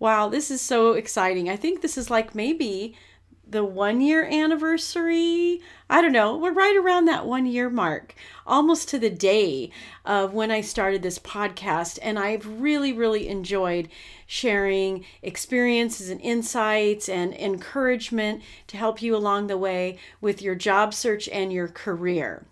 Wow, this is so exciting. I think this is like maybe the 1 year anniversary. I don't know. We're right around that 1 year mark, almost to the day of when I started this podcast. And I've really enjoyed sharing experiences and insights and encouragement to help you along the way with your job search and your career.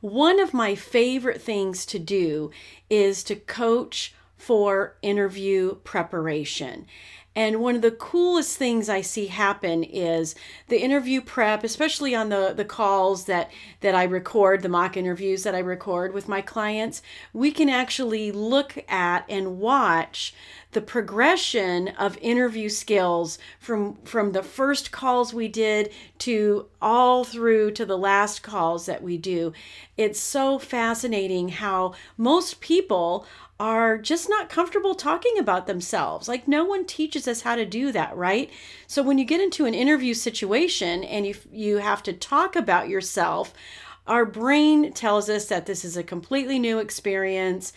One of my favorite things to do is to coach for interview preparation. And one of the coolest things I see happen is the interview prep, especially on the calls that I record, the mock interviews that I record with my clients. We can actually look at and watch the progression of interview skills from the first calls we did to all through to the last calls that we do. It's so fascinating how most people are just not comfortable talking about themselves. Like, no one teaches us how to do that, right? So when you get into an interview situation and you have to talk about yourself, our brain tells us that this is a completely new experience.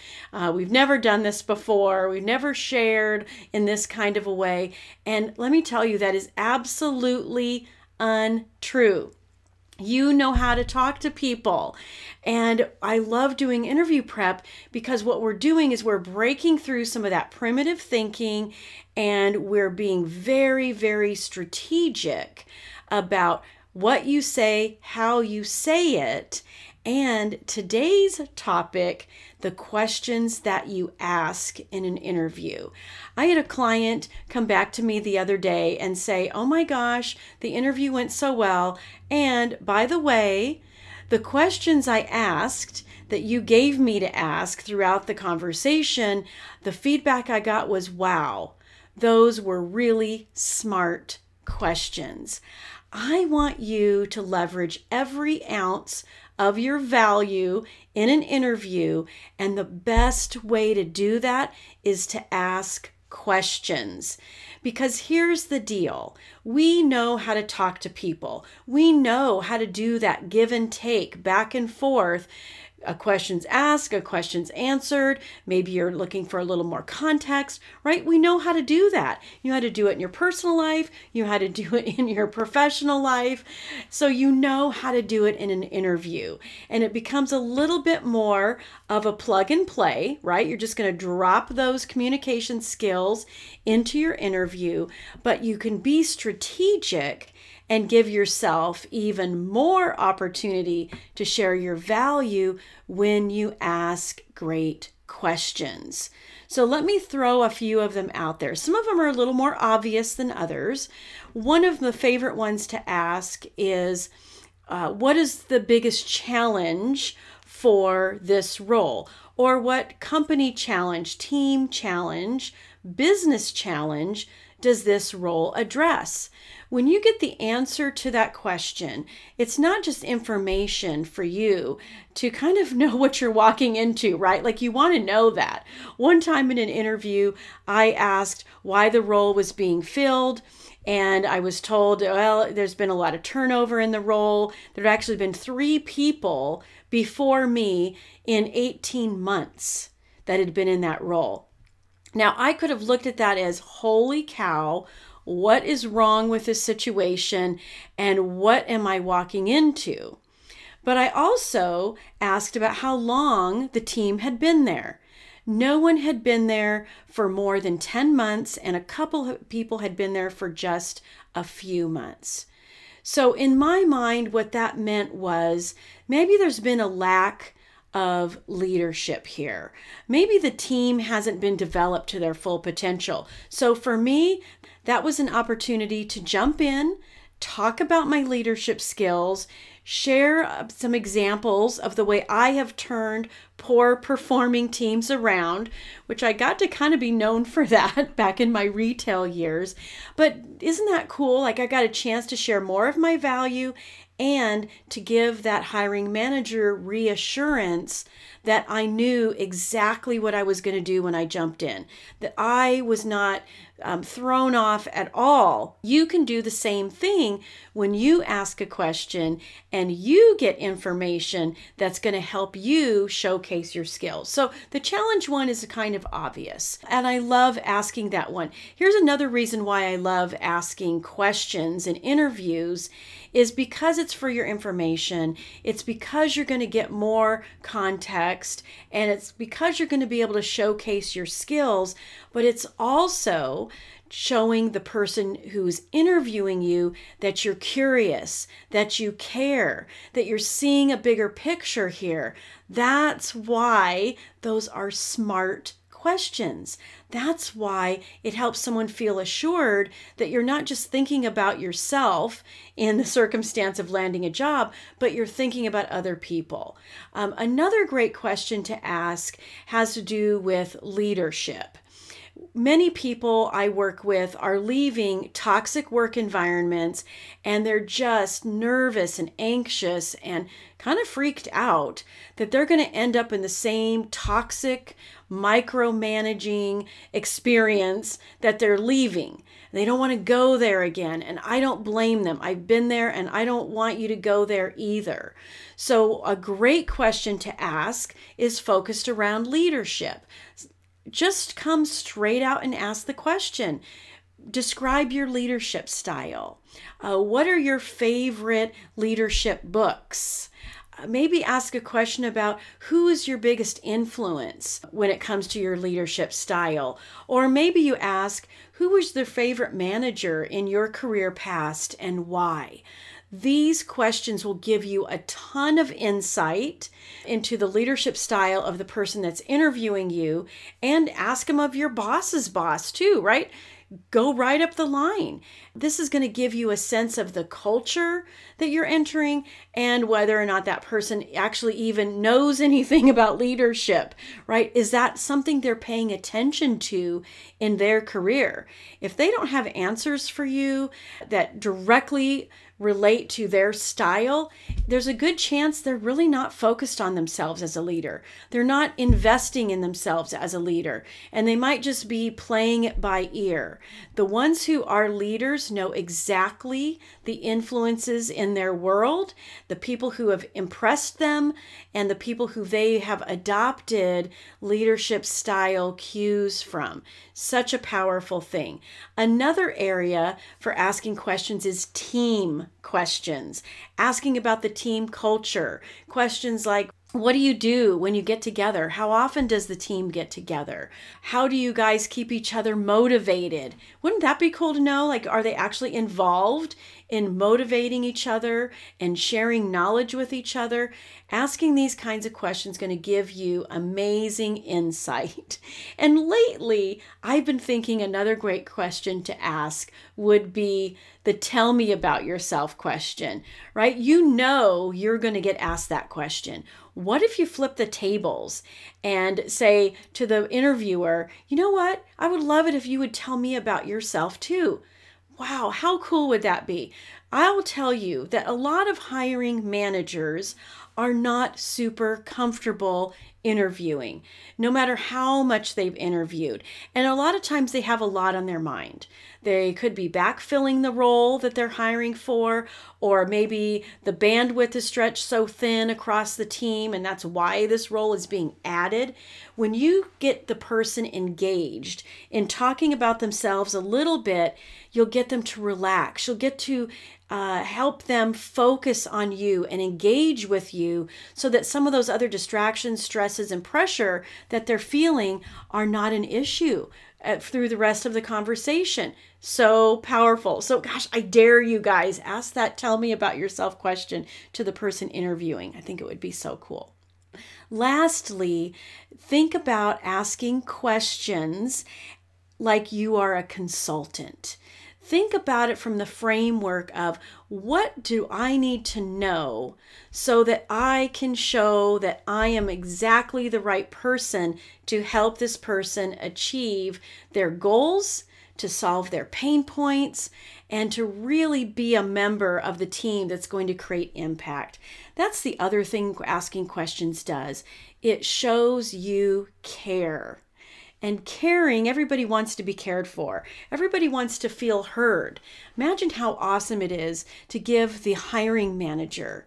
We've never done this before. We've never shared in this kind of a way. And let me tell you, that is absolutely untrue. You know how to talk to people. And I love doing interview prep because what we're doing is we're breaking through some of that primitive thinking, and we're being very strategic about what you say, how you say it, and today's topic, the questions that you ask in an interview. I had a client come back to me the other day and say, oh my gosh, the interview went so well. And by the way, the questions I asked that you gave me to ask throughout the conversation, the feedback I got was, wow, those were really smart questions. I want you to leverage every ounce of your value in an interview, and the best way to do that is to ask questions. Because here's the deal. We know how to talk to people. We know how to do that give and take back and forth. A question's asked, a question's answered. Maybe you're looking for a little more context, right? We know how to do that. You know how to do it in your personal life. You know how to do it in your professional life. So you know how to do it in an interview. And it becomes a little bit more of a plug and play, right? You're just going to drop those communication skills into your interview, but you can be strategic and give yourself even more opportunity to share your value when you ask great questions. So let me throw a few of them out there. Some of them are a little more obvious than others. One of the favorite ones to ask is, what is the biggest challenge for this role? Or what company challenge, team challenge, business challenge does this role address? When you get the answer to that question, it's not just information for you to kind of know what you're walking into, right? Like, you want to know that. One time in an interview, I asked why the role was being filled, and I was told, well, there's been a lot of turnover in the role. There had actually been 3 people before me in 18 months that had been in that role. Now, I could have looked at that as, holy cow, what is wrong with this situation and what am I walking into? But I also asked about how long the team had been there. No one had been there for more than 10 months, and a couple of people had been there for just a few months. So in my mind, what that meant was maybe there's been a lack of leadership here. Maybe the team hasn't been developed to their full potential. So for me, that was an opportunity to jump in, talk about my leadership skills, share some examples of the way I have turned poor performing teams around, which I got to kind of be known for that back in my retail years. But isn't that cool? Like, I got a chance to share more of my value and to give that hiring manager reassurance that I knew exactly what I was going to do when I jumped in, that I was not thrown off at all. You can do the same thing when you ask a question and you get information that's going to help you showcase your skills. So the challenge one is kind of obvious, and I love asking that one. Here's another reason why I love asking questions in interviews is because it's for your information. It's because you're going to get more context, and it's because you're going to be able to showcase your skills, but it's also showing the person who's interviewing you that you're curious, that you care, that you're seeing a bigger picture here. That's why those are smart questions. That's why it helps someone feel assured that you're not just thinking about yourself in the circumstance of landing a job, but you're thinking about other people. Another great question to ask has to do with leadership. Many people I work with are leaving toxic work environments, and they're just nervous and anxious and kind of freaked out that they're going to end up in the same toxic micromanaging experience that they're leaving. They don't want to go there again, and I don't blame them. I've been there, and I don't want you to go there either. So a great question to ask is focused around leadership. Just come straight out and ask the question. Describe your leadership style. What are your favorite leadership books? Maybe ask a question about who is your biggest influence when it comes to your leadership style. Or maybe you ask, who was their favorite manager in your career past and why? These questions will give you a ton of insight into the leadership style of the person that's interviewing you, and ask them of your boss's boss too, right? Go right up the line. This is going to give you a sense of the culture that you're entering and whether or not that person actually even knows anything about leadership, right? Is that something they're paying attention to in their career? If they don't have answers for you that directly relate to their style, there's a good chance they're really not focused on themselves as a leader. They're not investing in themselves as a leader, and they might just be playing it by ear. The ones who are leaders know exactly the influences in their world, the people who have impressed them, and the people who they have adopted leadership style cues from. Such a powerful thing. Another area for asking questions is team questions, asking about the team culture, questions like, what do you do when you get together? How often does the team get together? How do you guys keep each other motivated? Wouldn't that be cool to know? Like, are they actually involved in motivating each other and sharing knowledge with each other? Asking these kinds of questions is going to give you amazing insight. And lately, I've been thinking another great question to ask would be the tell me about yourself question, right? You know you're going to get asked that question. What if you flip the tables and say to the interviewer, you know what? I would love it if you would tell me about yourself too. Wow, how cool would that be? I'll tell you that a lot of hiring managers are not super comfortable interviewing, no matter how much they've interviewed. And a lot of times they have a lot on their mind. They could be backfilling the role that they're hiring for, or maybe the bandwidth is stretched so thin across the team, and that's why this role is being added. When you get the person engaged in talking about themselves a little bit, you'll get them to relax. You'll get to help them focus on you and engage with you so that some of those other distractions, stresses, and pressure that they're feeling are not an issue through the rest of the conversation. So powerful. So gosh, I dare you guys, ask that tell me about yourself question to the person interviewing. I think it would be so cool. Lastly, think about asking questions like you are a consultant. Think about it from the framework of, what do I need to know so that I can show that I am exactly the right person to help this person achieve their goals, to solve their pain points, and to really be a member of the team that's going to create impact. That's the other thing asking questions does. It shows you care. And caring, everybody wants to be cared for. Everybody wants to feel heard. Imagine how awesome it is to give the hiring manager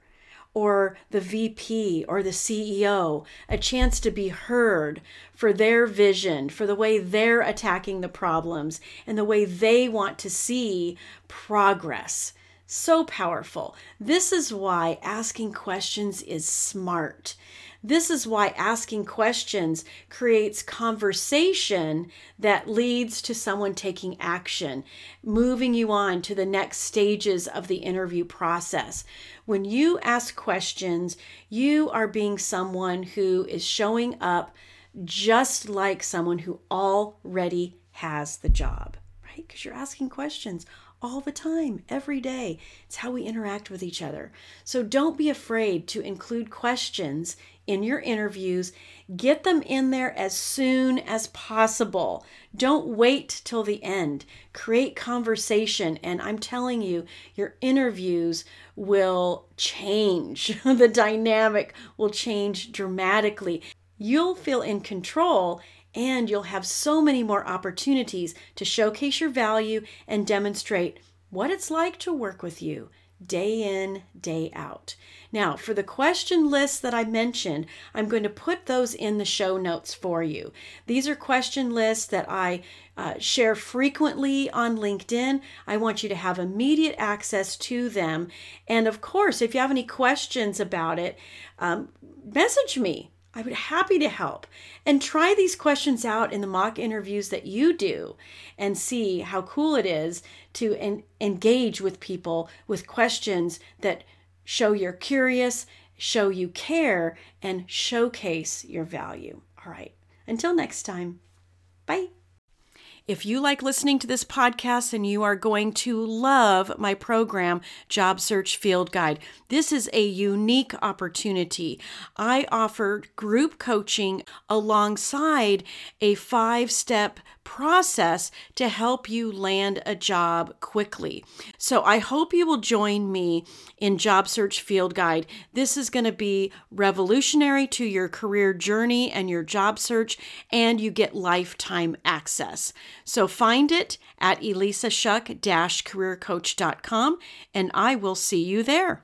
or the VP or the CEO a chance to be heard for their vision, for the way they're attacking the problems and the way they want to see progress. So powerful. This is why asking questions is smart. This is why asking questions creates conversation that leads to someone taking action, moving you on to the next stages of the interview process. When you ask questions, you are being someone who is showing up just like someone who already has the job, right? Because you're asking questions all the time, every day. It's how we interact with each other. So don't be afraid to include questions in your interviews. Get them in there as soon as possible. Don't wait till the end. Create conversation, and I'm telling you, your interviews will change. The dynamic will change dramatically. You'll feel in control, and you'll have so many more opportunities to showcase your value and demonstrate what it's like to work with you day in, day out. Now, for the question lists that I mentioned, I'm going to put those in the show notes for you. These are question lists that I share frequently on LinkedIn. I want you to have immediate access to them. And of course, if you have any questions about it, message me. I would be happy to help. And try these questions out in the mock interviews that you do and see how cool it is to engage with people with questions that show you're curious, show you care, and showcase your value. All right. Until next time. Bye. If you like listening to this podcast, and you are going to love my program, Job Search Field Guide. This is a unique opportunity. I offer group coaching alongside a 5-step process to help you land a job quickly. So I hope you will join me in Job Search Field Guide. This is going to be revolutionary to your career journey and your job search, and you get lifetime access. So find it at elisashuck-careercoach.com, and I will see you there.